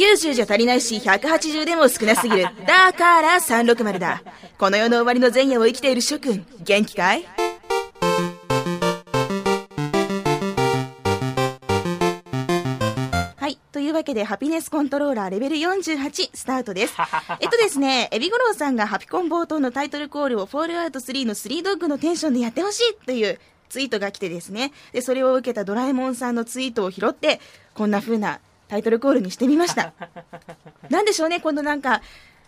90じゃ足りないし180でも少なすぎる。だから360だ。この世の終わりの前夜を生きている諸君、元気かい？でハピネスコントローラーレベル48スタートです。ですね、エビゴロウさんがハピコン冒頭のタイトルコールをフォールアウト3の3ドッグのテンションでやってほしいというツイートが来てですね、でそれを受けたドラえもんさんのツイートを拾ってこんな風なタイトルコールにしてみました。なんでしょうね、このなんか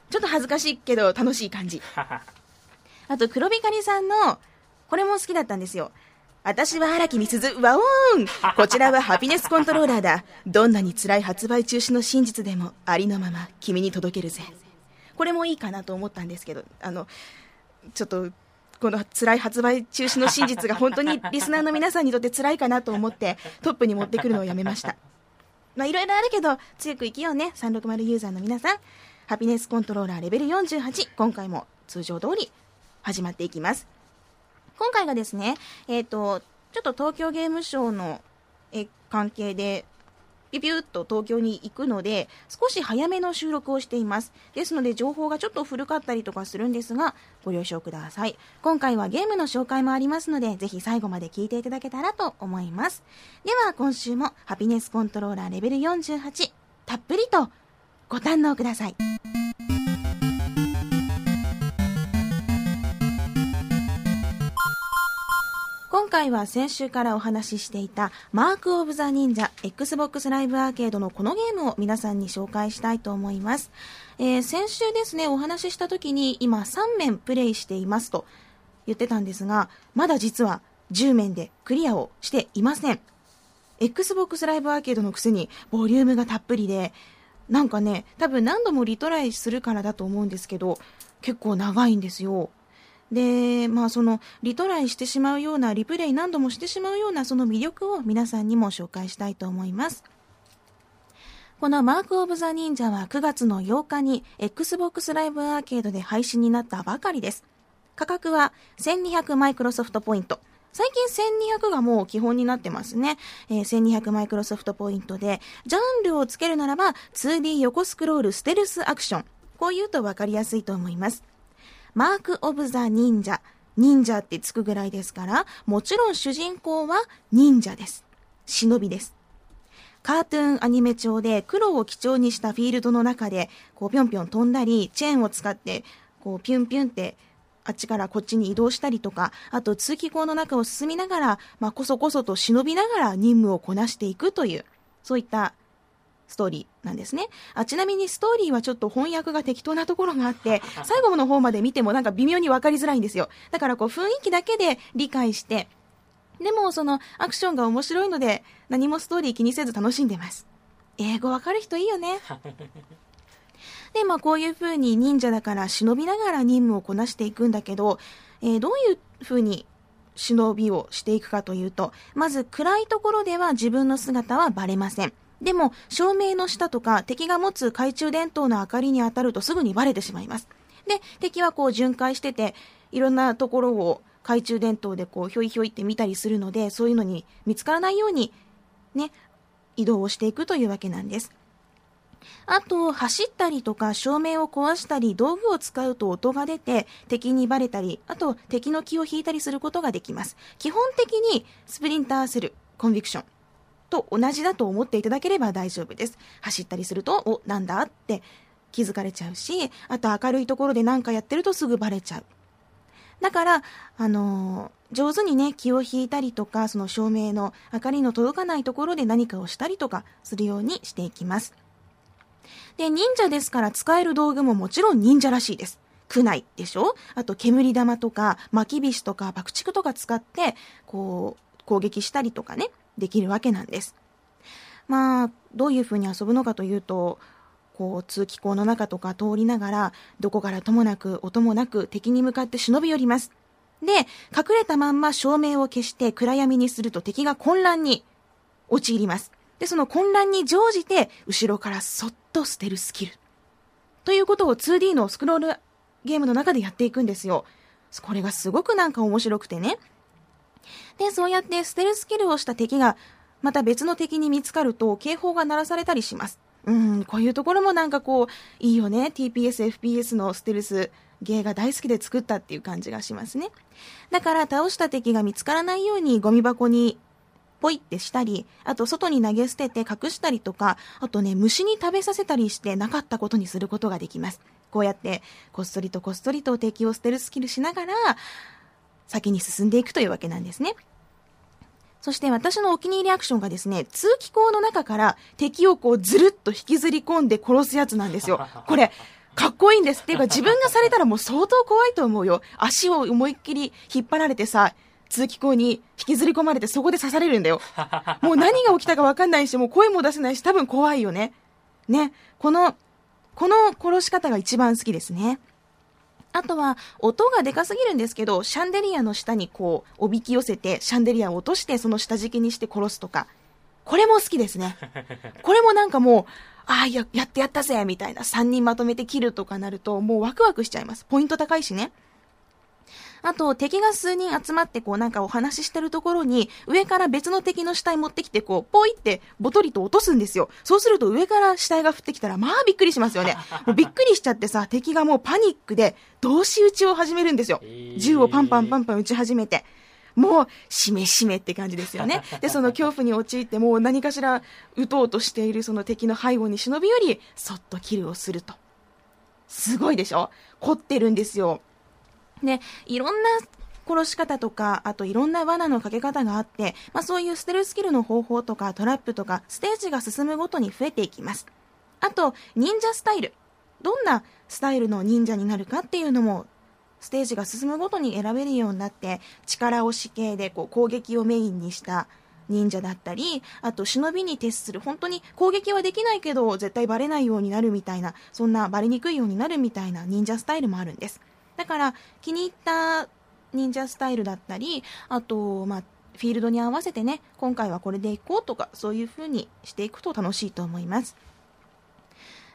ちょっと恥ずかしいけど楽しい感じ。あと黒光さんのこれも好きだったんですよ。私は荒木美鈴、ワオーン。こちらはハピネスコントローラーだ。どんなに辛い発売中止の真実でもありのまま君に届けるぜ。これもいいかなと思ったんですけど、ちょっとこの辛い発売中止の真実が本当にリスナーの皆さんにとって辛いかなと思ってトップに持ってくるのをやめました。まあいろいろあるけど強く生きようね。360ユーザーの皆さん、ハピネスコントローラーレベル48、今回も通常通り始まっていきます。今回がですね、ちょっと東京ゲームショウの関係でピピュッと東京に行くので少し早めの収録をしています。ですので情報がちょっと古かったりとかするんですがご了承ください。今回はゲームの紹介もありますのでぜひ最後まで聞いていただけたらと思います。では今週もハピネスコントローラーレベル48たっぷりとご堪能ください。今回は先週からお話ししていた Mark of the Ninja Xbox Live Arcade のこのゲームを皆さんに紹介したいと思います。先週ですね、お話しした時に今3面プレイしていますと言ってたんですが、まだ実は10面でクリアをしていません。Xbox Live Arcade のくせにボリュームがたっぷりで、なんかね、多分何度もリトライするからだと思うんですけど、結構長いんですよ。で、そのリトライしてしまうようなリプレイ何度もしてしまうようなその魅力を皆さんにも紹介したいと思います。このマークオブザ忍者は9月の8日に Xbox ライブアーケードで配信になったばかりです。価格は1200マイクロソフトポイント。最近1200がもう基本になってますね。1200マイクロソフトポイントでジャンルをつけるならば 2D 横スクロールステルスアクション、こういうと分かりやすいと思います。マーク・オブ・ザ・忍者、忍者ってつくぐらいですからもちろん主人公は忍者です。忍びです。カートゥーンアニメ調で黒を基調にしたフィールドの中でこうぴょんぴょん飛んだり、チェーンを使ってこうピュンピュンってあっちからこっちに移動したりとか、あと通気口の中を進みながら、こそこそと忍びながら任務をこなしていくという、そういったストーリーなんですね。ちなみにストーリーはちょっと翻訳が適当なところがあって最後の方まで見てもなんか微妙に分かりづらいんですよ。だからこう雰囲気だけで理解して、でもそのアクションが面白いので何もストーリー気にせず楽しんでます。英語わかる人いいよね。でこういう風に忍者だから忍びながら任務をこなしていくんだけど、どういう風に忍びをしていくかというと、まず暗いところでは自分の姿はバレません。でも照明の下とか敵が持つ懐中電灯の明かりに当たるとすぐにバレてしまいます。で敵はこう巡回してていろんなところを懐中電灯でこうひょいひょいって見たりするので、そういうのに見つからないようにね、移動をしていくというわけなんです。あと走ったりとか照明を壊したり道具を使うと音が出て敵にバレたり、あと敵の気を引いたりすることができます。基本的にスプリンターセルコンビクションと同じだと思っていただければ大丈夫です。走ったりするとお、なんだって気づかれちゃうし、あと明るいところで何かやってるとすぐバレちゃう。だから上手にね、気を引いたりとかその照明の明かりの届かないところで何かをしたりとかするようにしていきます。で忍者ですから使える道具ももちろん忍者らしいです。苦ないでしょ。あと煙玉とか巻き菱とか爆竹とか使ってこう攻撃したりとかね、できるわけなんです。どういう風に遊ぶのかというと、こう通気口の中とか通りながらどこからともなく音もなく敵に向かって忍び寄ります。で隠れたまんま照明を消して暗闇にすると敵が混乱に陥ります。でその混乱に乗じて後ろからそっと捨てるスキルということを 2D のスクロールゲームの中でやっていくんですよ。これがすごくなんか面白くてね。でそうやってステルスキルをした敵がまた別の敵に見つかると警報が鳴らされたりします。うん、こういうところもなんかこういいよね。 TPS、FPS のステルスゲーが大好きで作ったっていう感じがしますね。だから倒した敵が見つからないようにゴミ箱にポイってしたり、あと外に投げ捨てて隠したりとか、あとね虫に食べさせたりしてなかったことにすることができます。こうやってこっそりとこっそりと敵をステルスキルしながら先に進んでいくというわけなんですね。そして私のお気に入りアクションがですね、通気口の中から敵をこうずるっと引きずり込んで殺すやつなんですよ。これかっこいいんです。っていうか自分がされたらもう相当怖いと思うよ。足を思いっきり引っ張られてさ、通気口に引きずり込まれてそこで刺されるんだよ。もう何が起きたか分かんないし、もう声も出せないし、多分怖いよね。ね、この殺し方が一番好きですね。あとは音がでかすぎるんですけど、シャンデリアの下にこうおびき寄せてシャンデリアを落としてその下敷きにして殺すとか、これも好きですね。これもなんかもうああ やってやったぜみたいな、3人まとめて切るとかなるともうワクワクしちゃいます。ポイント高いしね。あと敵が数人集まってこうなんかお話ししてるところに上から別の敵の死体持ってきてこうポイってボトリと落とすんですよ。そうすると上から死体が降ってきたらまあびっくりしますよね。もうびっくりしちゃってさ、敵がもうパニックで同士打ちを始めるんですよ。銃をパンパンパンパン打ち始めて、もうしめしめって感じですよね。でその恐怖に陥ってもう何かしら撃とうとしているその敵の背後に忍び寄りそっとキルをすると、すごいでしょ。凝ってるんですよ。でいろんな殺し方とか、あといろんな罠のかけ方があって、まあ、そういうステルスキルの方法とかトラップとかステージが進むごとに増えていきます。あと忍者スタイル、どんなスタイルの忍者になるかっていうのもステージが進むごとに選べるようになって、力押し系でこう攻撃をメインにした忍者だったり、あと忍びに徹する本当に攻撃はできないけど絶対バレないようになるみたいな、そんなバレにくいようになるみたいな忍者スタイルもあるんです。だから気に入った忍者スタイルだったり、あと、まあ、フィールドに合わせてね、今回はこれでいこうとか、そういう風にしていくと楽しいと思います。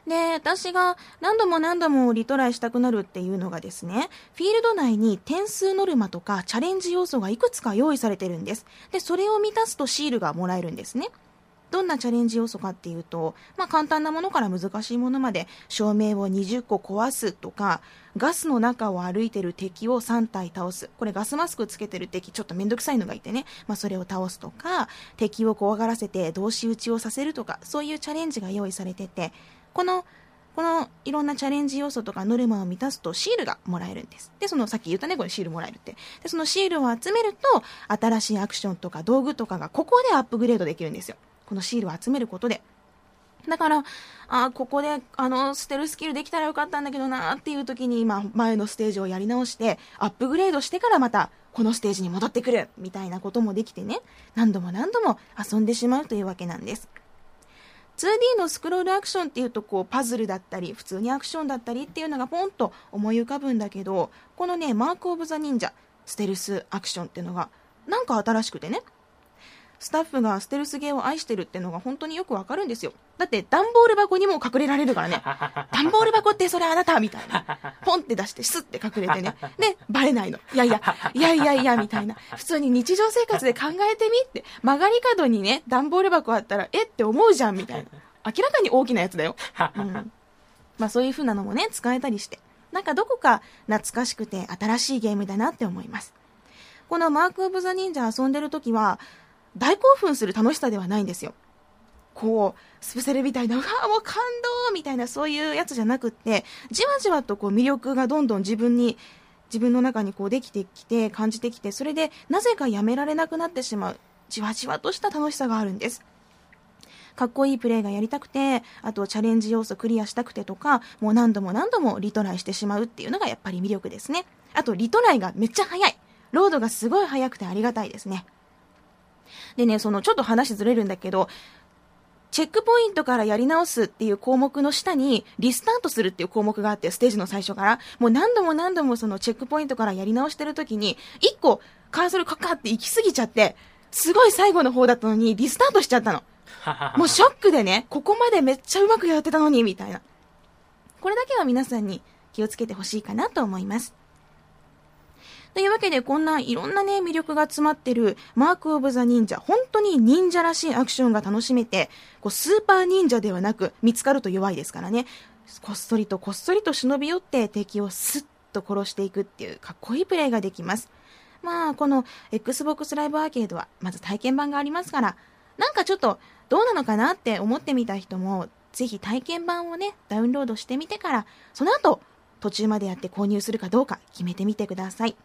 で、私が何度もリトライしたくなるっていうのがですね、フィールド内に点数ノルマとかチャレンジ要素がいくつか用意されてるんです。で、それを満たすとシールがもらえるんですね。どんなチャレンジ要素かっていうと、まあ、簡単なものから難しいものまで、照明を20個壊すとか、ガスの中を歩いてる敵を3体倒す。これガスマスクつけてる敵ちょっとめんどくさいのがいてね、まあ、それを倒すとか、敵を怖がらせて同士打ちをさせるとか、そういうチャレンジが用意されてて、このいろんなチャレンジ要素とかノルマを満たすとシールがもらえるんです。で、そのさっき言ったね、これシールもらえるって。で、そのシールを集めると、新しいアクションとか道具とかがここでアップグレードできるんですよ。このシールを集めることで。だからここでステルスキルできたらよかったんだけどなーっていう時に、今前のステージをやり直してアップグレードしてからまたこのステージに戻ってくるみたいなこともできてね、何度も遊んでしまうというわけなんです。 2D のスクロールアクションっていうとこうパズルだったり普通にアクションだったりっていうのがポンと思い浮かぶんだけど、このねマークオブザ忍者ステルスアクションっていうのがなんか新しくてね、スタッフがステルスゲーを愛してるってのが本当によくわかるんですよ。だって段ボール箱にも隠れられるからね。段ボール箱ってそれあなたみたいな。ポンって出してスッて隠れてね。で、バレないの。いやみたいな。普通に日常生活で考えてみって。曲がり角にね、段ボール箱あったら、えって思うじゃんみたいな。明らかに大きなやつだよ。うん。まあそういう風なのもね、使えたりして。なんかどこか懐かしくて新しいゲームだなって思います。このマークオブザ忍者遊んでるときは、大興奮する楽しさではないんですよ。こうスペシャルみたいなうわーもう感動みたいなそういうやつじゃなくって、じわじわとこう魅力がどんどん自分の中にこうできてきて感じてきて、それでなぜかやめられなくなってしまうじわじわとした楽しさがあるんです。かっこいいプレイがやりたくて、あとチャレンジ要素クリアしたくてとか、もう何度もリトライしてしまうっていうのがやっぱり魅力ですね。あとリトライがめっちゃ早い、ロードがすごい早くてありがたいですね。でね、そのちょっと話ずれるんだけど、チェックポイントからやり直すっていう項目の下にリスタートするっていう項目があって、ステージの最初からもう何度もそのチェックポイントからやり直してる時に1個カーソルカカって行き過ぎちゃって、すごい最後の方だったのにリスタートしちゃったの。もうショックでね、ここまでめっちゃうまくやってたのにみたいな。これだけは皆さんに気をつけてほしいかなと思います。というわけで、こんないろんなね魅力が詰まってるマークオブザ忍者、本当に忍者らしいアクションが楽しめて、こうスーパー忍者ではなく、見つかると弱いですからね、こっそりと忍び寄って敵をスッと殺していくっていうかっこいいプレイができます。まあこの Xbox Live Arcade はまず体験版がありますから、なんかちょっとどうなのかなって思ってみた人もぜひ体験版をねダウンロードしてみてから、その後途中までやって購入するかどうか決めてみてください。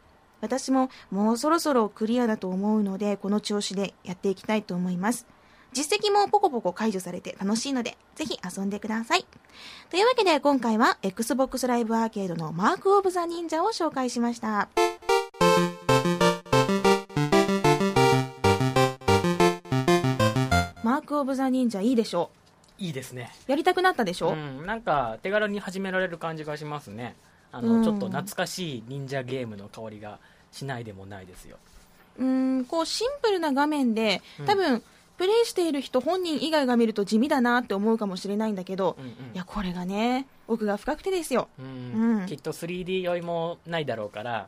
私ももうそろそろクリアだと思うので、この調子でやっていきたいと思います。実績もポコポコ解除されて楽しいので、ぜひ遊んでください。というわけで、今回は Xbox Live Arcade の Mark of the Ninja を紹介しました。マークオブザ忍者いいでしょう。いいですね。やりたくなったでしょ、うん、なんか手軽に始められる感じがしますね。ちょっと懐かしい忍者ゲームの香りがしないでもないですよ。こうシンプルな画面で、多分、プレイしている人本人以外が見ると地味だなって思うかもしれないんだけど、いやこれがね奥が深くてですよ、きっと 3D 酔いもないだろうから、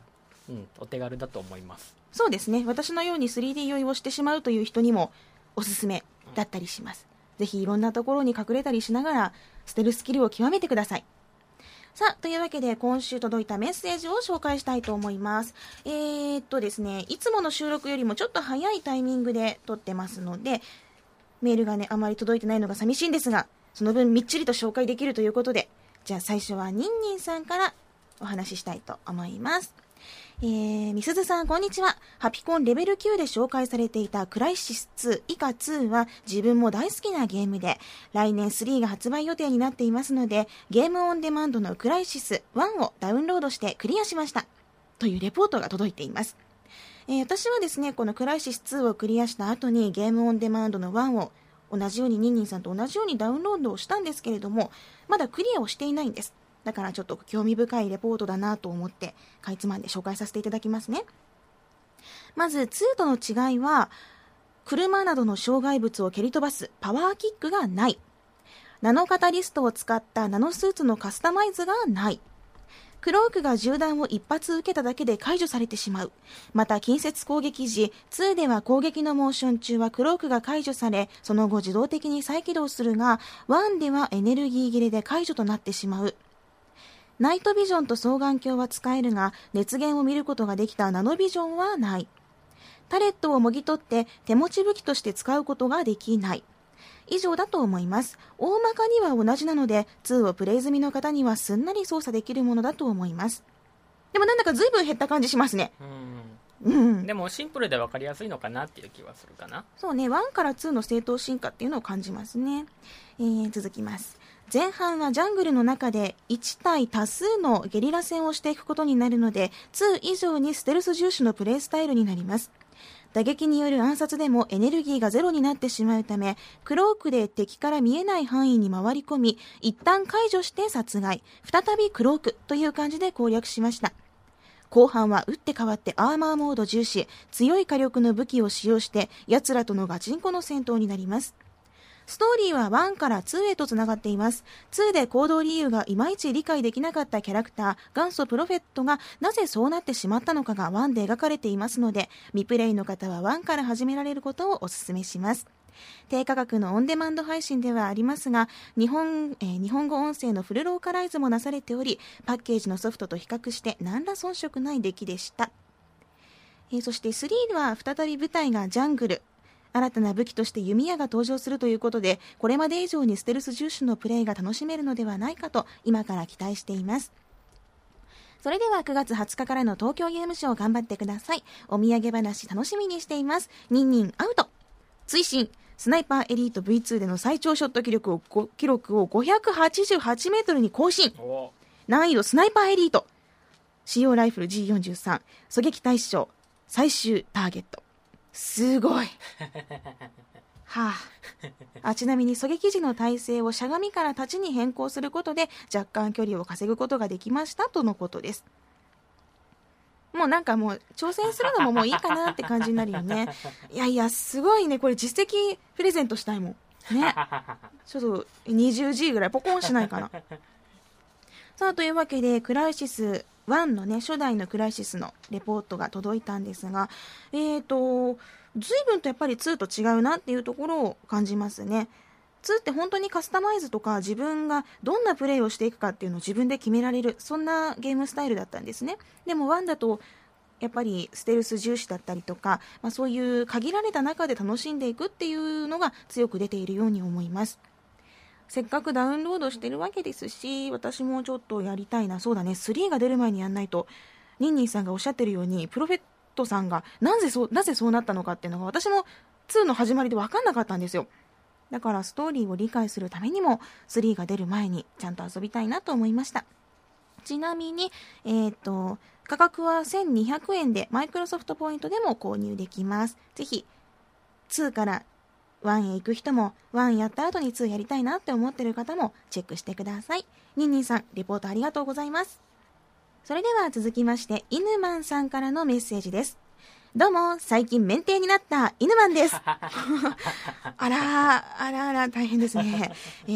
お手軽だと思います。そうですね、私のように 3D 酔いをしてしまうという人にもおすすめだったりします、ぜひいろんなところに隠れたりしながら捨てるスキルを極めてください。さあ、というわけで今週届いたメッセージを紹介したいと思います。ですね、いつもの収録よりもちょっと早いタイミングで撮ってますので、メールがねあまり届いてないのが寂しいんですが、その分みっちりと紹介できるということで、じゃあ最初はニンニンさんからお話ししたいと思います。みすずさんこんにちは。ハピコンレベル9で紹介されていたクライシス2以下2は自分も大好きなゲームで、来年3が発売予定になっていますので、ゲームオンデマンドのクライシス1をダウンロードしてクリアしましたというレポートが届いています。私はですね、このクライシス2をクリアした後にゲームオンデマンドの1を同じようにニンニンさんと同じようにダウンロードをしたんですけれども、まだクリアをしていないんです。だからちょっと興味深いレポートだなと思ってかいつまんで紹介させていただきますね。まず2との違いは、車などの障害物を蹴り飛ばすパワーキックがない、ナノカタリストを使ったナノスーツのカスタマイズがない、クロークが銃弾を一発受けただけで解除されてしまう、また近接攻撃時、2では攻撃のモーション中はクロークが解除され、その後自動的に再起動するが、1ではエネルギー切れで解除となってしまう、ナイトビジョンと双眼鏡は使えるが、熱源を見ることができたナノビジョンはない、タレットをもぎ取って手持ち武器として使うことができない、以上だと思います。大まかには同じなので、2をプレイ済みの方にはすんなり操作できるものだと思います。でもなんだか随分減った感じしますね。でもシンプルで分かりやすいのかなっていう気はするかな。そうね、1から2の正当進化っていうのを感じますね。続きます。前半はジャングルの中で1対多数のゲリラ戦をしていくことになるので、2以上にステルス重視のプレイスタイルになります。打撃による暗殺でもエネルギーがゼロになってしまうため、クロークで敵から見えない範囲に回り込み、一旦解除して殺害、再びクロークという感じで攻略しました。後半は打って変わってアーマーモード重視、強い火力の武器を使用して奴らとのガチンコの戦闘になります。ストーリーは1から2へとつながっています。2で行動理由がいまいち理解できなかったキャラクター、元祖プロフェットがなぜそうなってしまったのかが1で描かれていますので、未プレイの方は1から始められることをお勧めします。低価格のオンデマンド配信ではありますが、日本語音声のフルローカライズもなされており、パッケージのソフトと比較して何ら遜色ない出来でした。そして3は再び舞台がジャングル、新たな武器として弓矢が登場するということで、これまで以上にステルス重視のプレイが楽しめるのではないかと今から期待しています。それでは9月20日からの東京ゲームショウ頑張ってください。お土産話楽しみにしています。ニンニンアウト。追伸、スナイパーエリート V2 での最長ショット記録を588メートルに更新。難易度スナイパーエリート、使用ライフル G43、狙撃対象、最終ターゲット。すごいはあ、ちなみに狙撃時の体勢をしゃがみから立ちに変更することで若干距離を稼ぐことができましたとのことです。もうなんかもう挑戦するのももういいかなって感じになるよね。いやいやすごいね、これ実績プレゼントしたいもんね。ちょっと 20G ぐらいポコンしないかな。さあ、というわけでクライシス1のね初代のクライシスのレポートが届いたんですが、随分とやっぱり2と違うなっていうところを感じますね。2って本当にカスタマイズとか自分がどんなプレイをしていくかっていうのを自分で決められる、そんなゲームスタイルだったんですね。でも1だとやっぱりステルス重視だったりとか、そういう限られた中で楽しんでいくっていうのが強く出ているように思います。せっかくダウンロードしてるわけですし、私もちょっとやりたいな。そうだね、3が出る前にやんないと。ニンニンさんがおっしゃってるようにプロフェットさんがなぜそうなったのかっていうのが私も2の始まりで分かんなかったんですよ。だからストーリーを理解するためにも3が出る前にちゃんと遊びたいなと思いました。ちなみに、価格は1200円でマイクロソフトポイントでも購入できます。ぜひ2から1へ行く人も、1やった後に2やりたいなって思ってる方もチェックしてください。ニンニンさん、レポートありがとうございます。それでは続きまして、イヌマンさんからのメッセージです。どうも、最近免停になったイヌマンですあらあら大変ですね、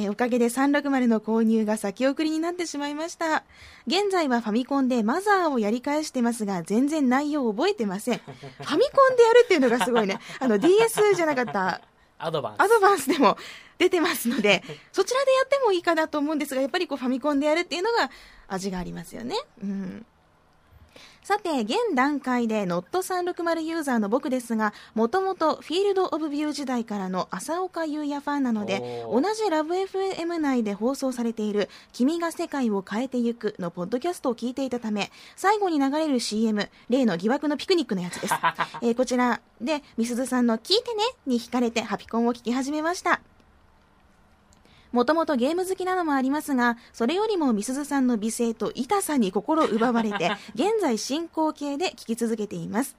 おかげで360の購入が先送りになってしまいました。現在はファミコンでマザーをやり返してますが、全然内容を覚えてません。ファミコンでやるっていうのがすごいね。DS じゃなかったアドバンスでも出てますのでそちらでやってもいいかなと思うんですが、やっぱりこうファミコンでやるっていうのが味がありますよね。さて、現段階で Not360 ユーザーの僕ですが、もともとフィールドオブビュー時代からの浅岡優也ファンなので、同じラブ FM 内で放送されている君が世界を変えてゆくのポッドキャストを聞いていたため、最後に流れる CM、 例の疑惑のピクニックのやつですこちらでみすずさんの聞いてねに惹かれてハピコンを聞き始めました。もともとゲーム好きなのもありますが、それよりもみすずさんの美声と痛さに心奪われて、現在進行形で聞き続けています。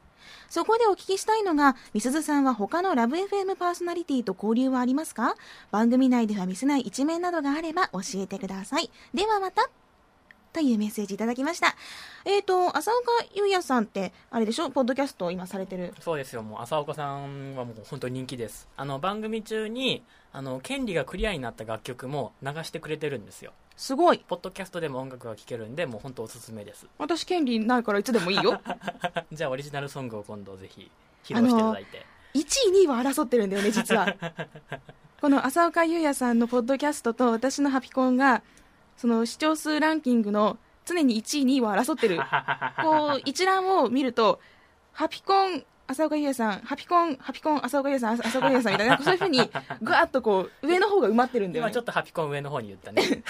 そこでお聞きしたいのが、みすずさんは他のラブ FM パーソナリティと交流はありますか？番組内では見せない一面などがあれば教えてください。ではまた、というメッセージいただきました。浅岡優也さんってあれでしょ、ポッドキャストを今されてる。そうですよ。もう浅岡さんはもう本当に人気です。番組中に権利がクリアになった楽曲も流してくれてるんですよ。すごい。ポッドキャストでも音楽が聴けるんで、もう本当おすすめです。私権利ないからいつでもいいよじゃあオリジナルソングを今度ぜひ披露していただいて。1位2位は争ってるんだよね実はこの浅岡優也さんのポッドキャストと私のハピコンが、その視聴数ランキングの常に1位2位を争ってるこう一覧を見ると、ハピコン浅岡優也さん、ハピコン浅岡優也さん、浅岡優也さんみたい なそういう風にぐわっとこう上の方が埋まってるんだよね。今ちょっとハピコン上の方に言ったね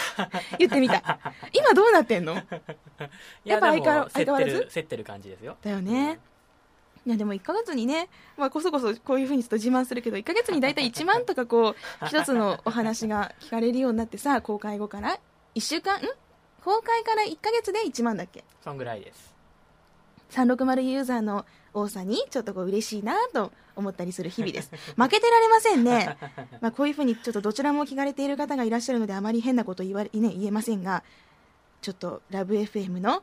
言ってみた。今どうなってんのやっぱ相変わらず競ってる感じですよ。だよね、うん、いやでも1ヶ月にね、こそこういう風にちょっと自慢するけど、1ヶ月にだいたい1万とかこう一つのお話が聞かれるようになってさ、公開後から公開から1ヶ月で1万だっけ、そんぐらいです。360ユーザーの多さにちょっとこう嬉しいなと思ったりする日々です負けてられませんねこういうふうにちょっとどちらも聞かれている方がいらっしゃるので、あまり変なこと言えませんが、ちょっとラブ FM の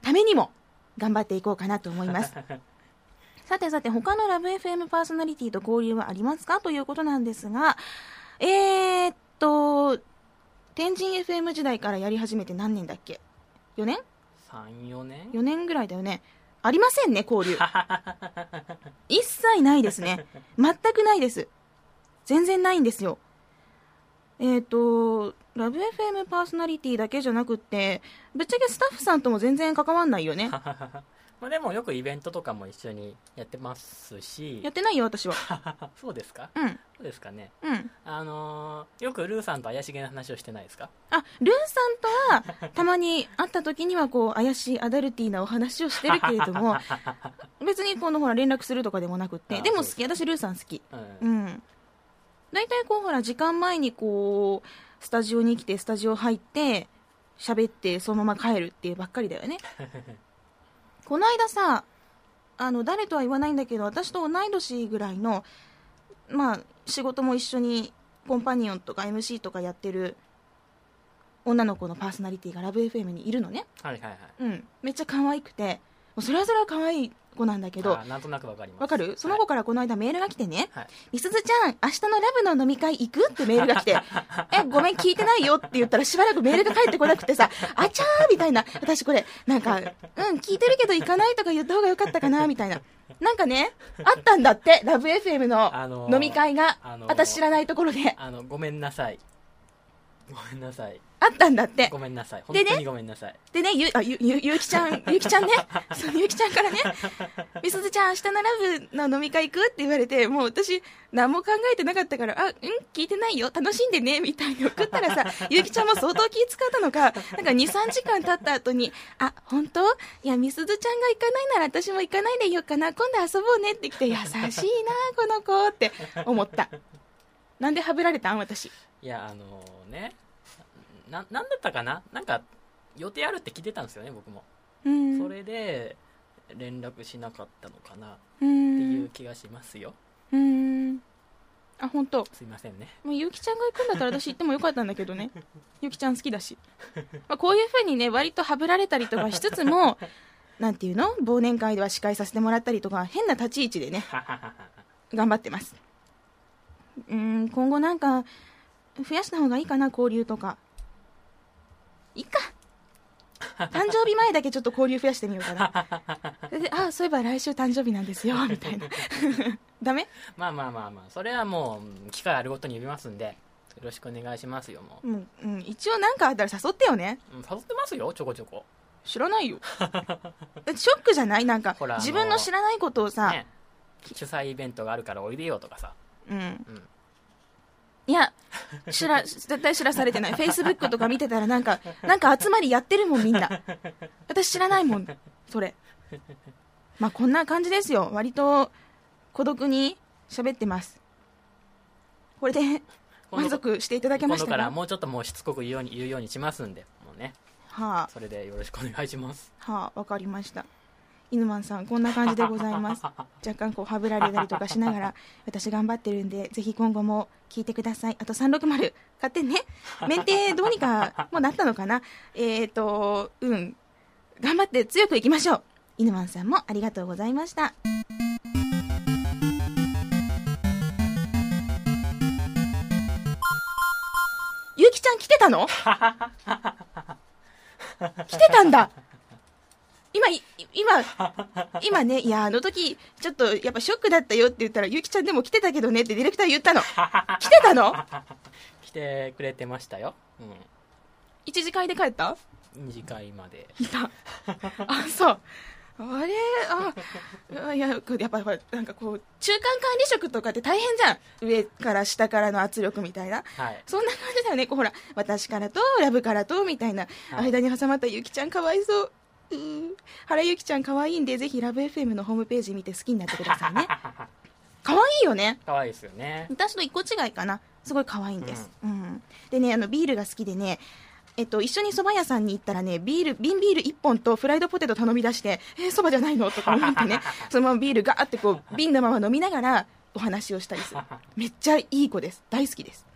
ためにも頑張っていこうかなと思いますさて他のラブ FM パーソナリティと交流はありますかということなんですが、天神 FM 時代からやり始めて何年だっけ？ 4 年 ?3,4 年 ?4 年ぐらいだよね。ありませんね、交流一切ないですね。全くないです。全然ないんですよ。ラブ FM パーソナリティだけじゃなくって、ぶっちゃけスタッフさんとも全然関わんないよねでもよくイベントとかも一緒にやってますし。やってないよ私はそうですか、うん、そうですかね、うん、よくルーさんと怪しげな話をしてないですか？あ、ルーさんとはたまに会った時にはこう怪しいアダルティーなお話をしてるけれども別にこのほら連絡するとかでもなくって。でも好き、私ルーさん好き、うん、うん、だいたいこうほら時間前にこうスタジオに来て、スタジオ入って喋ってそのまま帰るっていうばっかりだよねこの間さ、誰とは言わないんだけど、私と同い年ぐらいの、仕事も一緒にコンパニオンとか MC とかやってる女の子のパーソナリティがラブ FM にいるのね。はいはいはい。うん。めっちゃ可愛くて、うそれはそれは可愛い子なんだけど、なんとなくわかります。わかる？その子からこの間メールが来てね、はい、みすずちゃん明日のラブの飲み会行くってメールが来てえごめん聞いてないよって言ったらしばらくメールが返ってこなくてさあちゃーみたいな、私これなんか聞いてるけど行かないとか言った方がよかったかなみたいな、なんかねあったんだってラブ FM の飲み会が、私知らないところでごめんなさいごめんなさいあったんだって、ごめんなさい本当にごめんなさいでね、ゆうきちゃんゆうきちゃんねそのゆうきちゃんからねみすずちゃん明日のラブの飲み会行くって言われて、もう私何も考えてなかったから聞いてないよ楽しんでねみたいに送ったらさゆうきちゃんも相当気使ったのか、なんか 2,3 時間経った後に本当いやみすずちゃんが行かないなら私も行かないでいようかな、今度遊ぼうねって来て優しいなこの子って思った。なんでハブられたん私。いやねなんだったかな、なんか予定あるって聞いてたんですよね僕も、うん、それで連絡しなかったのかなっていう気がしますよ。本当すいませんね。もうゆうきちゃんが行くんだったら私行ってもよかったんだけどねゆうきちゃん好きだし、こういう風にね割とハブられたりとかしつつもなんていうの忘年会では司会させてもらったりとか変な立ち位置でね頑張ってます。今後なんか増やした方がいいかな交流とか。いいか誕生日前だけちょっと交流増やしてみようかなでそういえば来週誕生日なんですよみたいなダメ？まあそれはもう機会あるごとに呼びますんでよろしくお願いしますよ。もう、一応なんかあったら誘ってよね、誘ってますよちょこちょこ。知らないよだってショックじゃない、なんか自分の知らないことをさ、ね、主催イベントがあるからおいでよとかさ、いや絶対知らされてないフェイスブックとか見てたらなんか集まりやってるもんみんな、私知らないもんそれ。まあこんな感じですよ、割と孤独に喋ってます。これで満足していただけましたか？今度からもうちょっともうしつこく言うようにしますんでもうね、それでよろしくお願いします。わかりました。犬マンさんこんな感じでございます若干こうはぶられたりとかしながら私頑張ってるんでぜひ今後も聞いてください。あと360買ってね、免停どうにかもうなったのかな頑張って強くいきましょう。犬マンさんもありがとうございました。ゆうきちゃん来てたの来てたんだ今ね、いや時ちょっとやっぱショックだったよって言ったらゆきちゃんでも来てたけどねってディレクター言ったの来てたの来てくれてましたよ、1次会で帰った？ 2 次会までいたそうあれやっぱなんかこう中間管理職とかって大変じゃん、上から下からの圧力みたいな、そんな感じだよね。こうほら私からとラブからとみたいな、間に挟まったゆきちゃんかわいそう。原ゆきちゃん可愛いんでぜひラブ FM のホームページ見て好きになってくださいね可愛いよね。可愛いですよね。私と一個違いかな、すごい可愛いんです、でねビールが好きでね、一緒に蕎麦屋さんに行ったらね瓶ビール1本とフライドポテト頼み出して蕎麦じゃないのとか思ってねそのままビールガーってこう瓶のまま飲みながらお話をしたりするめっちゃいい子です、大好きです。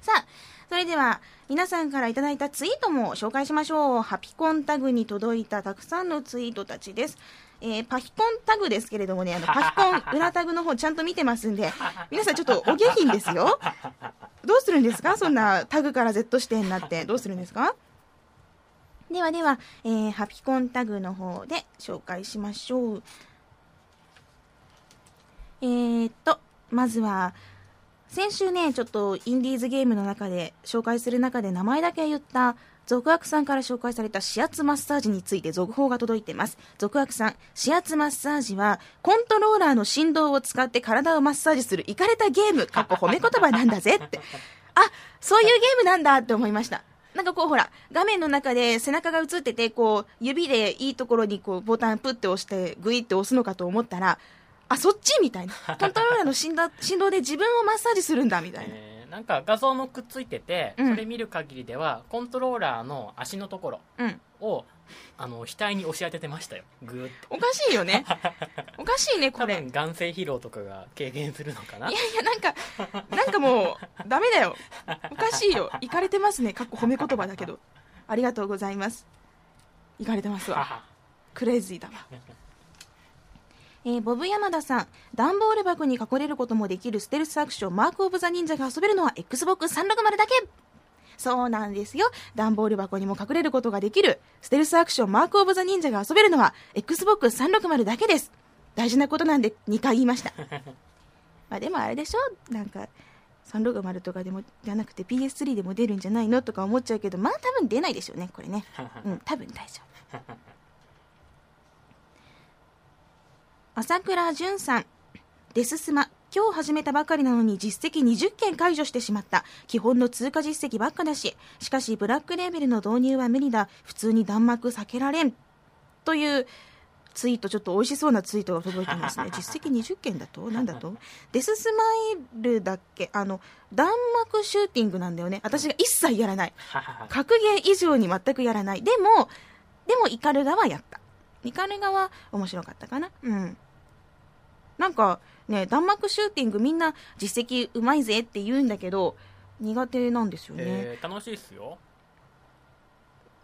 さあそれでは皆さんからいただいたツイートも紹介しましょう。ハピコンタグに届いたたくさんのツイートたちです、パヒコンタグですけれどもね、パヒコン裏タグの方ちゃんと見てますんで皆さんちょっとお下品ですよ。どうするんですかそんなタグから Z 視点になってどうするんですか。では、ハピコンタグの方で紹介しましょう。まずは先週ねちょっとインディーズゲームの中で紹介する中で名前だけ言った続悪さんから紹介された指圧マッサージについて続報が届いてます。続悪さん、指圧マッサージはコントローラーの振動を使って体をマッサージするイカれたゲームかっこ褒め言葉なんだぜってそういうゲームなんだって思いました。なんかこうほら画面の中で背中が映っててこう指でいいところにこうボタンプって押してグイって押すのかと思ったらそっちみたいな、コントローラーの振動で自分をマッサージするんだみたいな、なんか画像もくっついてて、それ見る限りではコントローラーの足のところを、額に押し当ててましたよ。グーっておかしいよねおかしいねこれ。多分眼性疲労とかが軽減するのかな。いやなんかもうダメだよ、おかしいよ、イカれてますねかっこ褒め言葉だけどありがとうございます、イカれてますわクレイジーだわ。ボブ山田さん、段ボール箱に隠れることもできるステルスアクションマークオブザ忍者が遊べるのは Xbox 360 だけ。そうなんですよ、段ボール箱にも隠れることができるステルスアクションマークオブザ忍者が遊べるのは Xbox 360 だけです。大事なことなんで2回言いましたまあでもあれでしょ、なんか360とかでもじゃなくて PS3 でも出るんじゃないのとか思っちゃうけど、まあ多分出ないでしょうねこれね、うん、多分大丈夫朝倉淳さん、デススマ今日始めたばかりなのに実績20件解除してしまった。基本の通過実績ばっかだし、しかしブラックレーベルの導入は無理だ、普通に弾幕避けられんというツイート、ちょっと美味しそうなツイートが届いてますね実績20件だとなんだとデススマイルだっけ、あの弾幕シューティングなんだよね。私が一切やらない格ゲー以上に全くやらない。でもイカルガはやった。イカルガは面白かったかな。うん、なんかね、弾幕シューティングみんな実績うまいぜって言うんだけど苦手なんですよね、楽しいっすよ。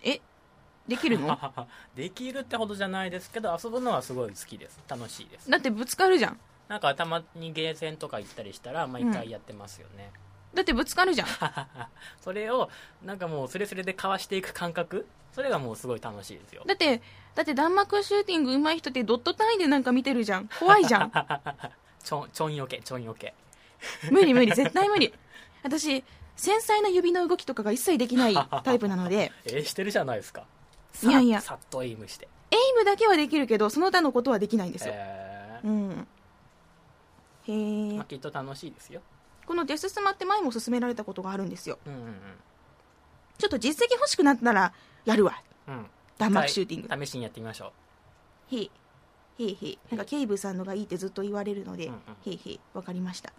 できるのできるってほどじゃないですけど、遊ぶのはすごい好きです。楽しいです。だってぶつかるじゃん。なんかたまにゲーセンとか行ったりしたら毎回やってますよね、うん、だってぶつかるじゃんそれをなんかもうスレスレでかわしていく感覚、それがもうすごい楽しいですよ。だって弾幕シューティング上手い人ってドット単位でなんか見てるじゃん、怖いじゃんちょんよけ無理絶対無理。私繊細な指の動きとかが一切できないタイプなのでしてるじゃないですか。いやいや、さっとエイムして、エイムだけはできるけどその他のことはできないんですよ、うん、まあ、きっと楽しいですよ。このデススマって前も勧められたことがあるんですよ、うんうんうん、ちょっと実績欲しくなったらやるわ、うん、弾幕シューティング試しにやってみましょう。へいなんかケイブさんのがいいってずっと言われるので、うんうん、へいわかりました。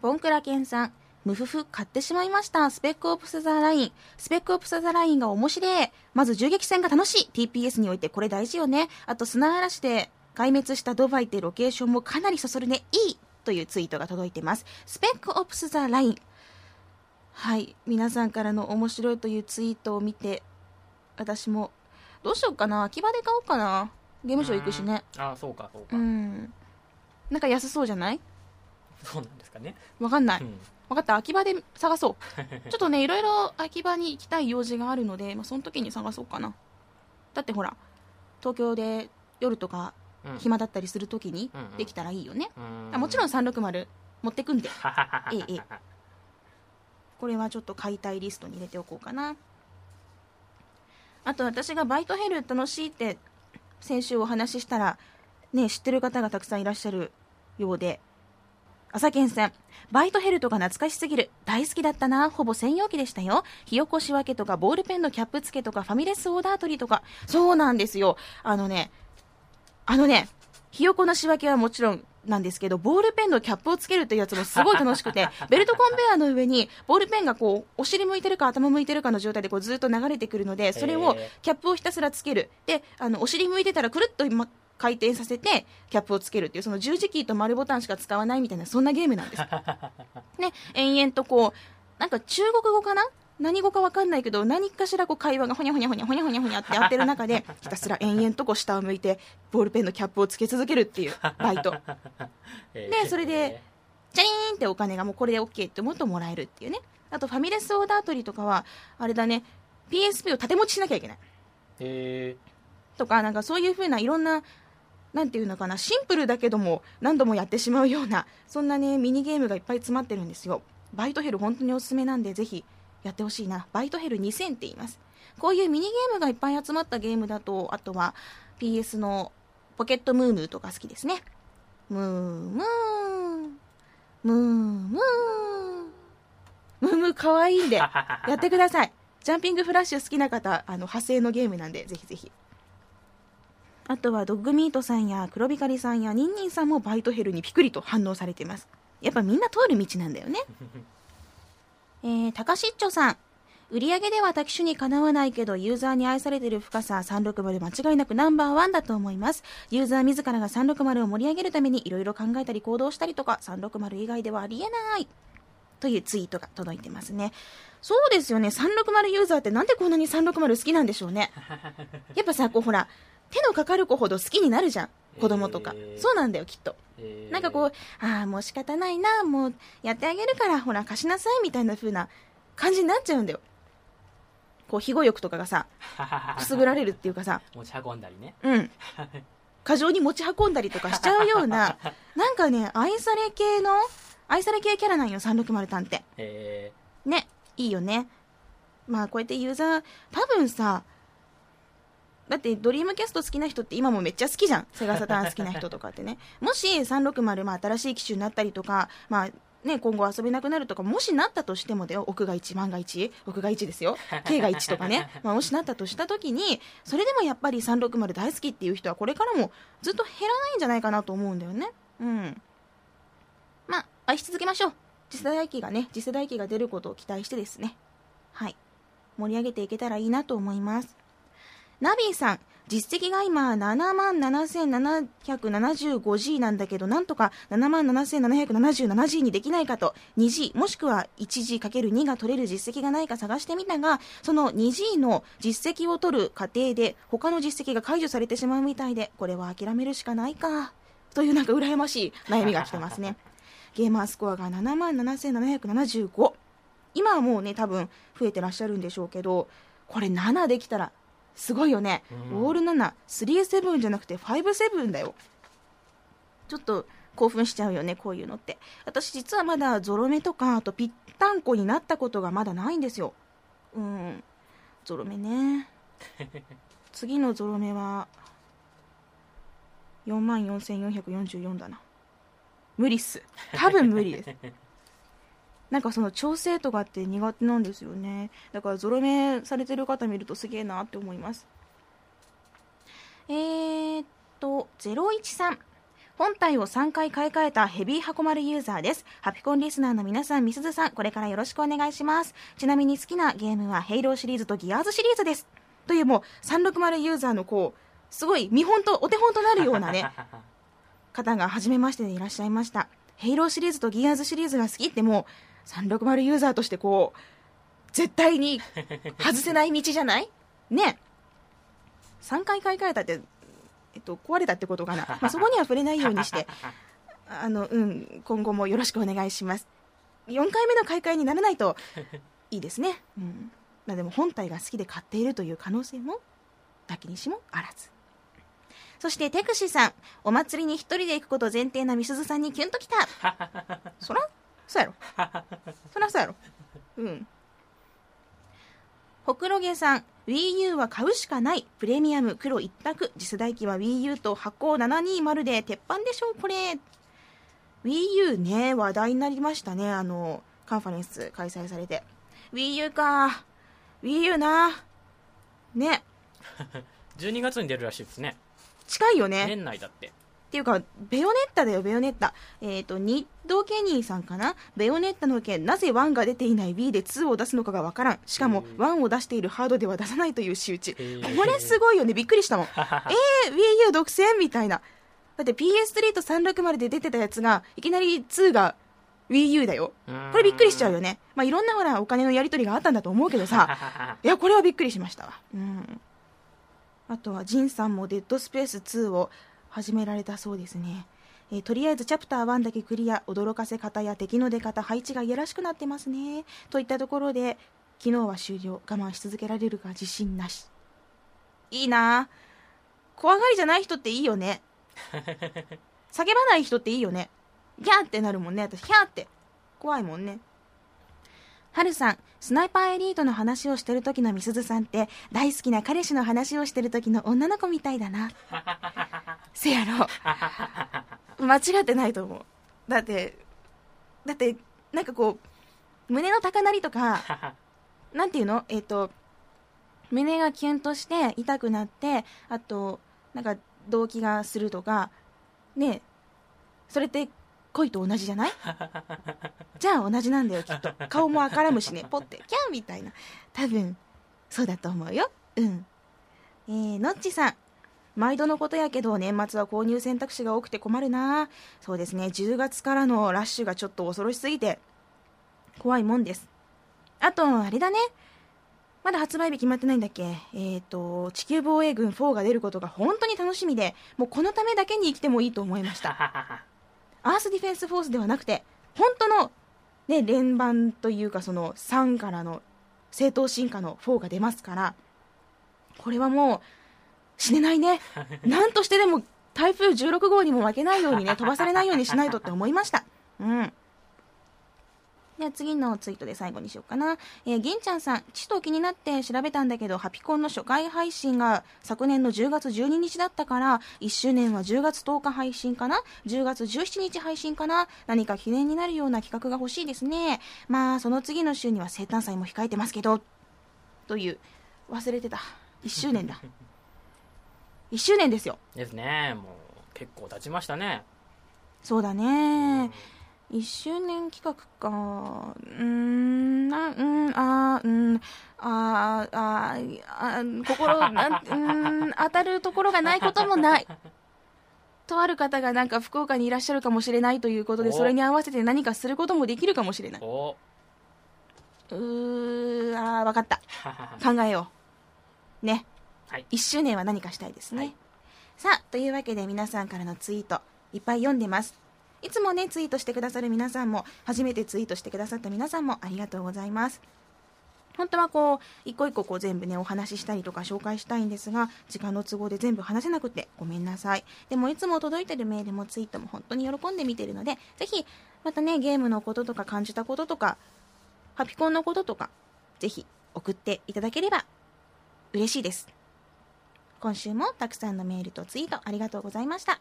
ボンクラケンさん、ムフフ買ってしまいました。スペックオプスザライン、スペックオプスザラインが面白い。まず銃撃戦が楽しい。 TPS においてこれ大事よね。あと砂嵐で壊滅したドバイってロケーションもかなりそそるね、いいというツイートが届いてます。スペックオプスザライン、はい、皆さんからの面白いというツイートを見て私もどうしようかな、秋葉で買おうかな、ゲームショー行くしね。ああ、そうか、うん、なんか安そうじゃない。そうなんですかね、わかんない、うん、分かった、秋葉で探そうちょっとね、いろいろ秋葉に行きたい用事があるので、まあ、その時に探そうかな。だってほら東京で夜とか暇だったりする時にできたらいいよね、うんうん、もちろん360持ってくんでこれはちょっと買いたいリストに入れておこうかな。あと私がバイトヘル楽しいって先週お話ししたら、ね、知ってる方がたくさんいらっしゃるようで、朝健さん、バイトヘルトが懐かしすぎる、大好きだったな、ほぼ専用機でしたよ。火起こし分けとかボールペンのキャップ付けとかファミレスオーダー取りとか。そうなんですよ、あのね火起この仕分けはもちろんなんですけど、ボールペンのキャップをつけるというやつもすごい楽しくてベルトコンベアの上にボールペンがこうお尻向いてるか頭向いてるかの状態でこうずっと流れてくるので、それをキャップをひたすらつける、でお尻向いてたらくるっと今回転させてキャップをつけるっていう、その十字キーと丸ボタンしか使わないみたいな、そんなゲームなんですね、延々とこうなんか中国語かな、何語か分かんないけど何かしらこう会話がほにゃほにゃってやってる中でひたすら延々とこう下を向いてボールペンのキャップをつけ続けるっていうバイトで、それでチャリーンってお金がもうこれで OK って思うともらえるっていうね。あとファミレスオーダー取りとかはあれだね、 PSP を縦持ちしなきゃいけない、とか、なんかそういう風ないろんな、なんていうのかな、シンプルだけども何度もやってしまうような、そんなねミニゲームがいっぱい詰まってるんですよ。バイトヘル本当におすすめなんでぜひやってほしいな。バイトヘル2000って言います。こういうミニゲームがいっぱい集まったゲームだと、あとは PS のポケットムームーとか好きですね。ムームーかわいいんでやってくださいジャンピングフラッシュ好きな方、派生のゲームなんでぜひぜひ。あとはドッグミートさんや黒光さんやニンニンさんもバイトヘルにピクリと反応されてます。やっぱみんな通る道なんだよね高しっちょさん、売り上げでは多機種にかなわないけどユーザーに愛されている深さ360間違いなくナンバーワンだと思います。ユーザー自らが360を盛り上げるためにいろいろ考えたり行動したりとか360以外ではありえないというツイートが届いてますね。そうですよね、360ユーザーってなんでこんなに360好きなんでしょうね。やっぱさ、こうほら手のかかる子ほど好きになるじゃん、子供とか、そうなんだよきっと、なんかこう、ああもう仕方ないな、もうやってあげるからほら貸しなさいみたいな風な感じになっちゃうんだよ。こう非語欲とかがさくすぐられるっていうかさ持ち運んだりね、うん、過剰に持ち運んだりとかしちゃうようななんかね、愛され系キャラなんよ360探偵、ね、いいよね。まあこうやってユーザー多分さ、だってドリームキャスト好きな人って今もめっちゃ好きじゃん、セガサターン好きな人とかってねもし360、まあ、新しい機種になったりとか、まあね、今後遊べなくなるとかもしなったとしてもだよ、億が1万が1億が1ですよ、K が1とかね、まあ、もしなったとした時にそれでもやっぱり360大好きっていう人はこれからもずっと減らないんじゃないかなと思うんだよね。うん、まあ愛し続けましょう。次世代機が出ることを期待してですね、はい、盛り上げていけたらいいなと思います。ナビーさん、実績が今 77,775G なんだけど、なんとか 77,777G にできないかと、 2G もしくは 1G×2 が取れる実績がないか探してみたが、その 2G の実績を取る過程で他の実績が解除されてしまうみたいで、これは諦めるしかないかという、なんか羨ましい悩みが来てますねゲーマースコアが 77,775、 今はもうね多分増えてらっしゃるんでしょうけど、これ7できたらすごいよね、うん、オール7、37じゃなくて57だよ。ちょっと興奮しちゃうよねこういうのって。私実はまだゾロ目とか、あとぴったんこになったことがまだないんですよ。うん、ゾロ目ね次のゾロ目は 44,444 だな。無理っす、多分無理ですなんかその調整とかって苦手なんですよね。だからゾロ目されてる方見るとすげえなって思います。013、本体を3回買い替えたヘビー箱丸ユーザーです。ハピコンリスナーの皆さん、みすずさん、これからよろしくお願いします。ちなみに好きなゲームはヘイローシリーズとギアーズシリーズですという、もう360ユーザーのこうすごい見本とお手本となるようなね方が初めましてでいらっしゃいました。ヘイローシリーズとギアーズシリーズが好きって、もう360ユーザーとしてこう絶対に外せない道じゃないね。3回買い替えたって、壊れたってことかな、まあ、そこには触れないようにしてうん、今後もよろしくお願いします。4回目の買い替えにならないといいですね、うん、まあ、でも本体が好きで買っているという可能性もなきにしもあらず。そしてテクシさん、お祭りに一人で行くこと前提なみすずさんにキュンときたそらそうやろ、うん。ほくろげさん、 Wii U は買うしかない、プレミアム黒一択、次世代機は Wii U と箱720で鉄板でしょこれ。 Wii U ね、話題になりましたね、カンファレンス開催されて。 Wii U か、 Wii U なね12月に出るらしいですね。近いよね、年内だってっていうか、ベヨネッタだよ、ベヨネッタ。ニッドケニーさんかな、ベヨネッタの件、なぜ1が出ていない B で2を出すのかがわからん、しかも1を出しているハードでは出さないという仕打ち、これすごいよね、びっくりしたもんWii U 独占みたいな。だって PS3 と360で出てたやつがいきなり2が Wii U だよ、これびっくりしちゃうよね。まあいろんなほらお金のやり取りがあったんだと思うけどさいやこれはびっくりしましたわ、うん。あとはジンさんもデッドスペース2を始められたそうですね。とりあえずチャプター1だけクリア、驚かせ方や敵の出方、配置がいやらしくなってますねといったところで、昨日は終了、我慢し続けられるが自信なし。いいな、怖がりじゃない人っていいよね叫ばない人っていいよね。ギャーってなるもんね、私ギャーって怖いもんね。はるさん、スナイパーエリートの話をしてる時のみすずさんって大好きな彼氏の話をしてる時の女の子みたいだなせやろ間違ってないと思う。だってなんかこう胸の高鳴りとかなんていうの、胸がキュンとして痛くなって、あとなんか動悸がするとかね、それって恋と同じじゃないじゃあ同じなんだよきっと、顔も赤らむしね、ポってキャンみたいな、多分そうだと思うよ、うん。のっちさん、毎度のことやけど年末は購入選択肢が多くて困るな。そうですね、10月からのラッシュがちょっと恐ろしすぎて、怖いもんです。あとあれだね、まだ発売日決まってないんだっけ、地球防衛軍4が出ることが本当に楽しみで、もうこのためだけに生きてもいいと思いましたアースディフェンスフォースではなくて本当の、ね、連番というかその3からの正当進化の4が出ますから、これはもう死ねないねなんとしてでも台風16号にも負けないようにね、飛ばされないようにしないとって思いました。うん。では次のツイートで最後にしようかな。銀ちゃんさん、ちと気になって調べたんだけど、ハピコンの初回配信が昨年の10月12日だったから、1周年は10月10日配信かな、10月17日配信かな、何か記念になるような企画が欲しいですね。まあ、その次の週には生誕祭も控えてますけど、という、忘れてた。1周年だ。1周年ですよ。ですね。もう結構経ちましたね。そうだね。うん、1周年企画か。当たるところがないこともない。とある方がなんか福岡にいらっしゃるかもしれないということで、それに合わせて何かすることもできるかもしれない。おわかった。考えよう。ね。はい、1周年は何かしたいですね、はい、さあというわけで皆さんからのツイートいっぱい読んでます。いつもねツイートしてくださる皆さんも、初めてツイートしてくださった皆さんもありがとうございます。本当はこう一個一個こう全部ねお話ししたりとか紹介したいんですが、時間の都合で全部話せなくてごめんなさい。でもいつも届いてるメールもツイートも本当に喜んで見てるので、ぜひまたねゲームのこととか感じたこととかハピコンのこととかぜひ送っていただければ嬉しいです。今週もたくさんのメールとツイートありがとうございました。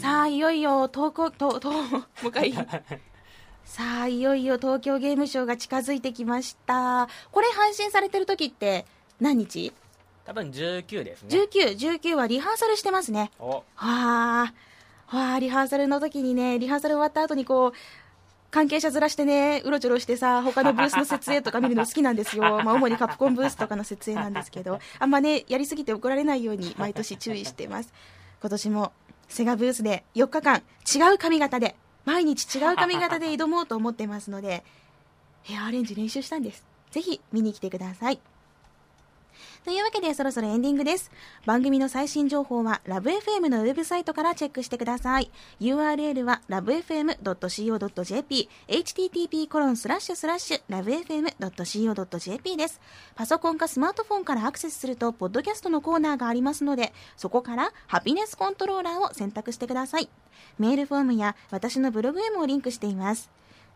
さあいよいよ東京ゲームショウが近づいてきました。これ配信されてる時って何日？多分19ですね。19はリハーサルしてますね。お。はあ。リハーサルの時にね、リハーサル終わった後にこう関係者ずらしてねうろちょろしてさ、他のブースの設営とか見るの好きなんですよ。まあ主にカプコンブースとかの設営なんですけど、あんまねやりすぎて怒られないように毎年注意してます。今年もセガブースで4日間違う髪型で毎日違う髪型で挑もうと思ってますので、ヘアアレンジ練習したんです。ぜひ見に来てください。というわけでそろそろエンディングです。番組の最新情報は Love FM のウェブサイトからチェックしてください。 URL は lovefm.co.jp http://lovefm.co.jp です。パソコンかスマートフォンからアクセスするとポッドキャストのコーナーがありますので、そこからハピネスコントローラーを選択してください。メールフォームや私のブログへもリンクしています。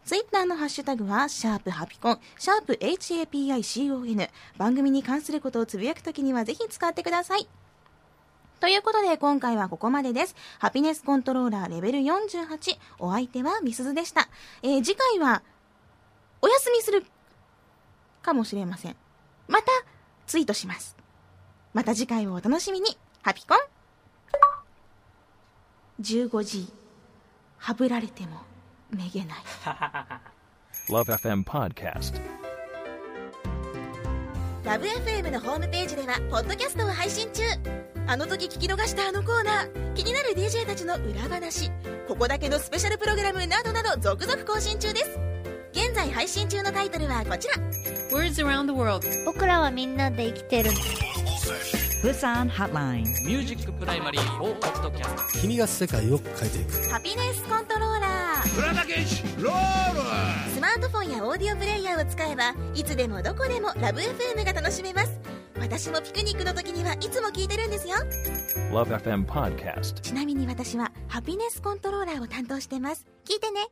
ツイッターのハッシュタグはシャープハピコン、シャープ HAPICON。 番組に関することをつぶやくときにはぜひ使ってください。ということで今回はここまでです。ハピネスコントローラーレベル48、お相手はみすずでした。次回はお休みするかもしれません。またツイートします。また次回をお楽しみに。ハピコン。15時、はぶられてもめげないLove FM Podcast。 Love FM のホームページではポッドキャストを配信中。あの時聞き逃したあのコーナー、気になる DJ たちの裏話、ここだけのスペシャルプログラムなどなど続々更新中です。現在配信中のタイトルはこちら Words Around the World、 僕らはみんなで生きてるBusan Hotline、 ミュージックプライマリーをポッドキャスト、君が世界を変えていくハピネスコントローラー、プラダケージローラー、スマートフォンやオーディオプレイヤーを使えばいつでもどこでもラブ FM が楽しめます。私もピクニックの時にはいつも聞いてるんですよ。 Love FM Podcast。 ちなみに私はハピネスコントローラーを担当してます。聞いてね。